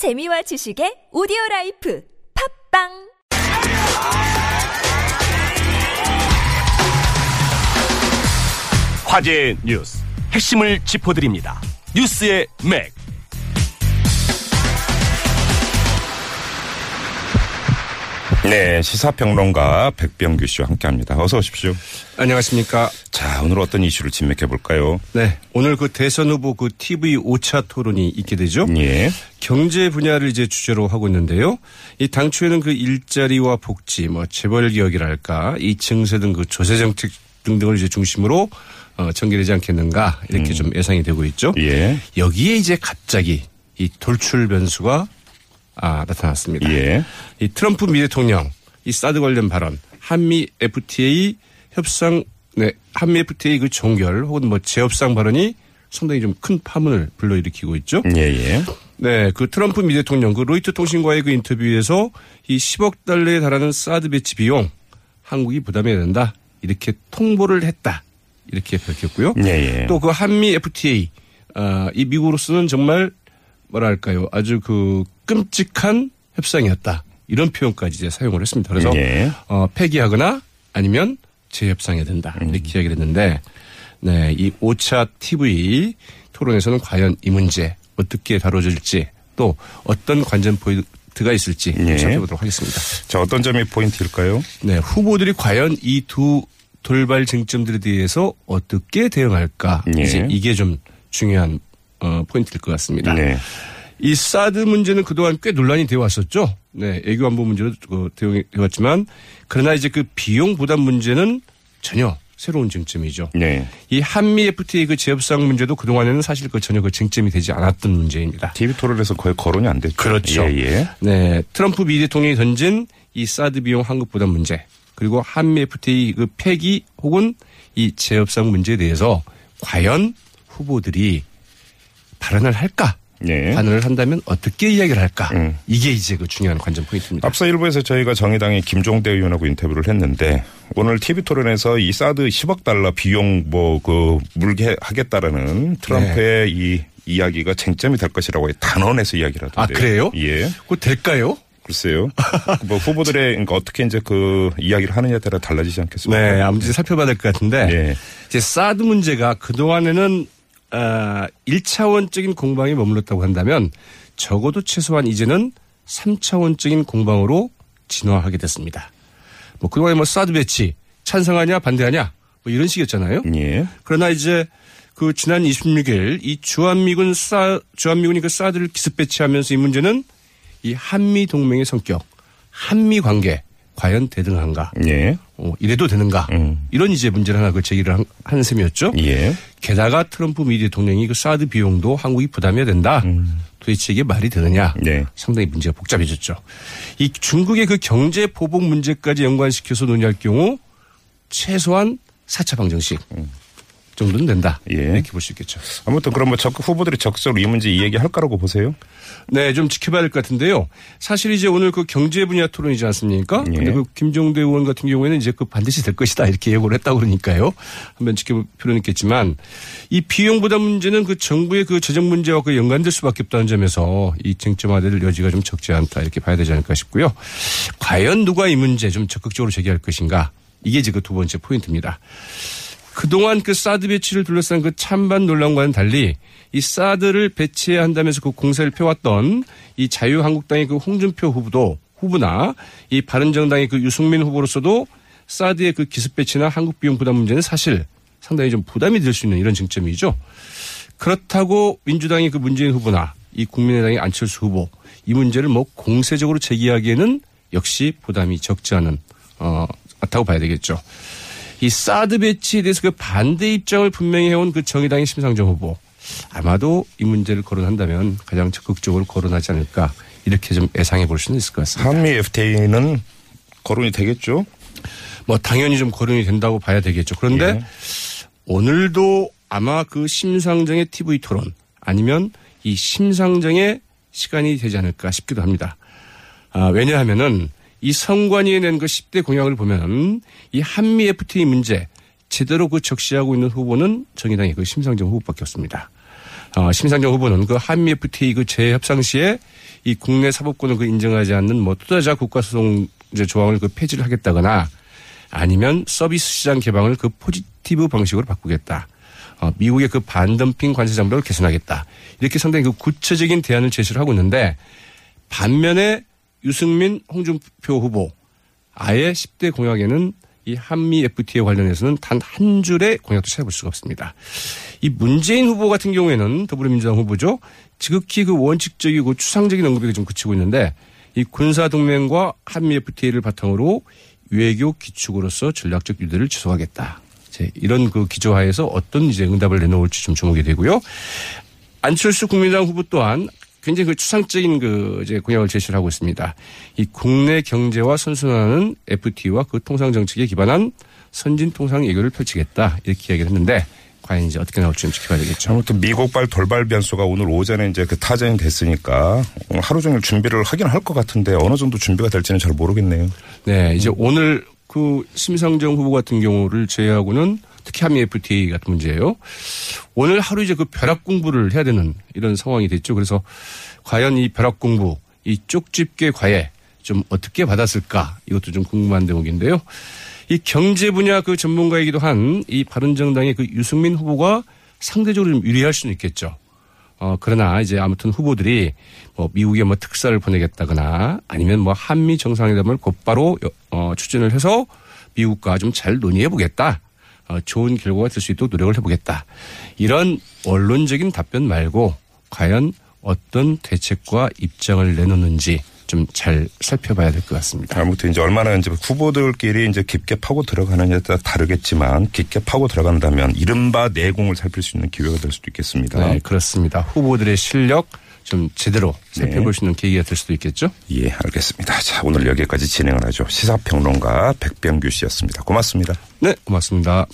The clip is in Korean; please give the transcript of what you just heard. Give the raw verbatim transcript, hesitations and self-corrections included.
재미와 지식의 오디오라이프 팝빵 화제의 뉴스 핵심을 짚어드립니다. 뉴스의 맥. 네, 시사평론가 백병규 씨와 함께합니다. 어서 오십시오. 안녕하십니까. 자, 오늘 어떤 이슈를 진맥해 볼까요? 네, 오늘 그 대선 후보 그 티비 오 차 토론이 있게 되죠. 예. 경제 분야를 이제 주제로 하고 있는데요. 이 당초에는 그 일자리와 복지, 뭐 재벌 개혁이랄까, 이 증세 등 그 조세 정책 등등을 이제 중심으로 어, 전개되지 않겠는가 이렇게 음. 좀 예상이 되고 있죠. 예. 여기에 이제 갑자기 이 돌출 변수가 아, 나타났습니다. 예. 이 트럼프 미 대통령 이 사드 관련 발언, 한미 에프티에이 협상, 네 한미 에프티에이 그 종결 혹은 뭐 재협상 발언이 상당히 좀 큰 파문을 불러일으키고 있죠. 예예. 네, 그 트럼프 미 대통령 그 로이터 통신과의 그 인터뷰에서 이 십억 달러에 달하는 사드 배치 비용 한국이 부담해야 된다 이렇게 통보를 했다. 이렇게 밝혔고요. 예, 예. 또 그 한미 에프티에이 아, 이 미국으로서는 정말 뭐랄까요 아주 그 끔찍한 협상이었다 이런 표현까지 이제 사용을 했습니다. 그래서 예. 어, 폐기하거나 아니면 재협상해야 된다 음. 이렇게 이야기를 했는데, 네, 이 오 차 티비 토론에서는 과연 이 문제 어떻게 다뤄질지 또 어떤 관전 포인트가 있을지 예. 살펴보도록 하겠습니다. 자, 어떤 점이 포인트일까요? 네, 후보들이 과연 이 두 돌발 쟁점들에 대해서 어떻게 대응할까? 예. 이제 이게 좀 중요한 어, 포인트일 것 같습니다. 네. 이 사드 문제는 그동안 꽤 논란이 되어 왔었죠. 네, 외교 안보 문제로 대응해 왔지만 그러나 이제 그 비용 부담 문제는 전혀 새로운 쟁점이죠. 네. 이 한미 에프티에이 그 재협상 문제도 그동안에는 사실 그 전혀 그 쟁점이 되지 않았던 문제입니다. 티비 토론에서 거의 거론이 안 됐죠. 그렇죠. 예, 예. 네, 트럼프 미 대통령이 던진 이 사드 비용 한국 부담 문제 그리고 한미 에프티에이 그 폐기 혹은 이 재협상 문제에 대해서 과연 후보들이 발언을 할까? 네. 발언을 한다면 어떻게 이야기를 할까? 음. 이게 이제 그 중요한 관전 포인트입니다. 앞서 일부에서 저희가 정의당의 김종대 의원하고 인터뷰를 했는데 오늘 티비 토론에서 이 사드 십억 달러 비용 뭐 그 물게 하겠다라는 트럼프의 네. 이 이야기가 쟁점이 될 것이라고 단언해서 이야기를 하던데요. 아, 그래요? 예. 그거 될까요? 글쎄요. 뭐 후보들의 그러니까 어떻게 이제 그 이야기를 하느냐에 따라 달라지지 않겠습니까? 네, 아무튼 살펴봐야 될 것 같은데 네. 이제 사드 문제가 그 동안에는 아, 일 차원적인 공방에 머물렀다고 한다면 적어도 최소한 이제는 삼 차원적인 공방으로 진화하게 됐습니다. 뭐 그동안에 뭐 사드 배치 찬성하냐 반대하냐 뭐 이런 식이었잖아요. 예. 그러나 이제 그 지난 이십육 일 이 주한미군 사 주한미군이 그 사드를 기습 배치하면서 이 문제는 이 한미 동맹의 성격, 한미 관계 과연 대등한가? 예. 어, 이래도 되는가? 음. 이런 이제 문제를 하나 그 제기를 한, 한 셈이었죠. 예. 게다가 트럼프 미 대통령이 그 사드 비용도 한국이 부담해야 된다. 음. 도대체 이게 말이 되느냐? 네. 상당히 문제가 복잡해졌죠. 이 중국의 그 경제 보복 문제까지 연관시켜서 논의할 경우 최소한 사 차 방정식. 음. 정도는 된다. 예. 이렇게 볼 수 있겠죠. 아무튼 그럼 뭐 적, 후보들이 적극적으로 이 문제 이 얘기 할까라고 보세요? 네, 좀 지켜봐야 될 것 같은데요. 사실 이제 오늘 그 경제 분야 토론이지 않습니까? 예. 근데 그 김종대 의원 같은 경우에는 이제 그 반드시 될 것이다 이렇게 예고를 했다고 그러니까요. 한번 지켜볼 필요는 있겠지만 이 비용 부담 문제는 그 정부의 그 재정 문제와 그 연관될 수밖에 없다는 점에서 이 쟁점화될 여지가 좀 적지 않다 이렇게 봐야 되지 않을까 싶고요. 과연 누가 이 문제 좀 적극적으로 제기할 것인가? 이게 지금 두 번째 포인트입니다. 그동안 그 사드 배치를 둘러싼 그 찬반 논란과는 달리 이 사드를 배치해야 한다면서 그 공세를 펴왔던 이 자유한국당의 그 홍준표 후보도 후보나 이 바른정당의 그 유승민 후보로서도 사드의 그 기습 배치나 한국 비용 부담 문제는 사실 상당히 좀 부담이 될 수 있는 이런 쟁점이죠. 그렇다고 민주당의 그 문재인 후보나 이 국민의당의 안철수 후보 이 문제를 뭐 공세적으로 제기하기에는 역시 부담이 적지 않은 어 같다고 봐야 되겠죠. 이 사드 배치에 대해서 그 반대 입장을 분명히 해온 그 정의당의 심상정 후보 아마도 이 문제를 거론한다면 가장 적극적으로 거론하지 않을까 이렇게 좀 예상해 볼 수는 있을 것 같습니다. 한미 에프티에이는 거론이 되겠죠? 뭐 당연히 좀 거론이 된다고 봐야 되겠죠. 그런데 예. 오늘도 아마 그 심상정의 티비 토론 아니면 이 심상정의 시간이 되지 않을까 싶기도 합니다. 아, 왜냐하면은 이 선관위에 낸 그 십 대 공약을 보면 이 한미 에프티에이 문제 제대로 그 적시하고 있는 후보는 정의당의 그 심상정 후보밖에 없습니다. 어, 심상정 후보는 그 한미 에프티에이 그 재협상 시에 이 국내 사법권을 그 인정하지 않는 뭐 투자자 국가소송 조항을 그 폐지를 하겠다거나 아니면 서비스 시장 개방을 그 포지티브 방식으로 바꾸겠다. 어, 미국의 그 반덤핑 관세 장벽을 개선하겠다. 이렇게 상당히 그 구체적인 대안을 제시를 하고 있는데 반면에 유승민, 홍준표 후보 아예 십 대 공약에는 이 한미 에프티에이 관련해서는 단 한 줄의 공약도 찾아볼 수가 없습니다. 이 문재인 후보 같은 경우에는 더불어민주당 후보죠. 지극히 그 원칙적이고 추상적인 언급이 좀 그치고 있는데 이 군사동맹과 한미 에프티에이를 바탕으로 외교 기축으로서 전략적 유대를 지속하겠다. 이런 그 기조하에서 어떤 이제 응답을 내놓을지 좀 주목이 되고요. 안철수 국민의당 후보 또한 굉장히 그 추상적인 그 이제 공약을 제시를 하고 있습니다. 이 국내 경제와 선순환은 에프티에이와 그 통상 정책에 기반한 선진 통상 외교를 펼치겠다 이렇게 이야기를 했는데 과연 이제 어떻게 나올지 좀 지켜봐야 되겠죠. 아무튼 미국발 돌발 변수가 오늘 오전에 이제 그 타전이 됐으니까 하루 종일 준비를 하긴 할 것 같은데 어느 정도 준비가 될지는 잘 모르겠네요. 네, 이제 음. 오늘 그 심상정 후보 같은 경우를 제외하고는 특히 한미 에프티에이 같은 문제예요. 오늘 하루 이제 그 벼락 공부를 해야 되는 이런 상황이 됐죠. 그래서 과연 이 벼락 공부, 이 쪽집게 과외 좀 어떻게 받았을까 이것도 좀 궁금한 대목인데요. 이 경제 분야 그 전문가이기도 한 이 바른정당의 그 유승민 후보가 상대적으로 좀 유리할 수는 있겠죠. 어, 그러나 이제 아무튼 후보들이 뭐 미국에 뭐 특사를 보내겠다거나 아니면 뭐 한미 정상회담을 곧바로 어, 추진을 해서 미국과 좀 잘 논의해보겠다. 좋은 결과가 될 수 있도록 노력을 해보겠다. 이런 원론적인 답변 말고 과연 어떤 대책과 입장을 내놓는지 좀 잘 살펴봐야 될 것 같습니다. 아무튼 이제 얼마나 이제 후보들끼리 이제 깊게 파고 들어가느냐에 따라 다르겠지만 깊게 파고 들어간다면 이른바 내공을 살필 수 있는 기회가 될 수도 있겠습니다. 네, 그렇습니다. 후보들의 실력 좀 제대로 살펴볼 네. 수 있는 계기가 될 수도 있겠죠? 예, 알겠습니다. 자, 오늘 여기까지 진행을 하죠. 시사평론가 백병규 씨였습니다. 고맙습니다. 네, 고맙습니다.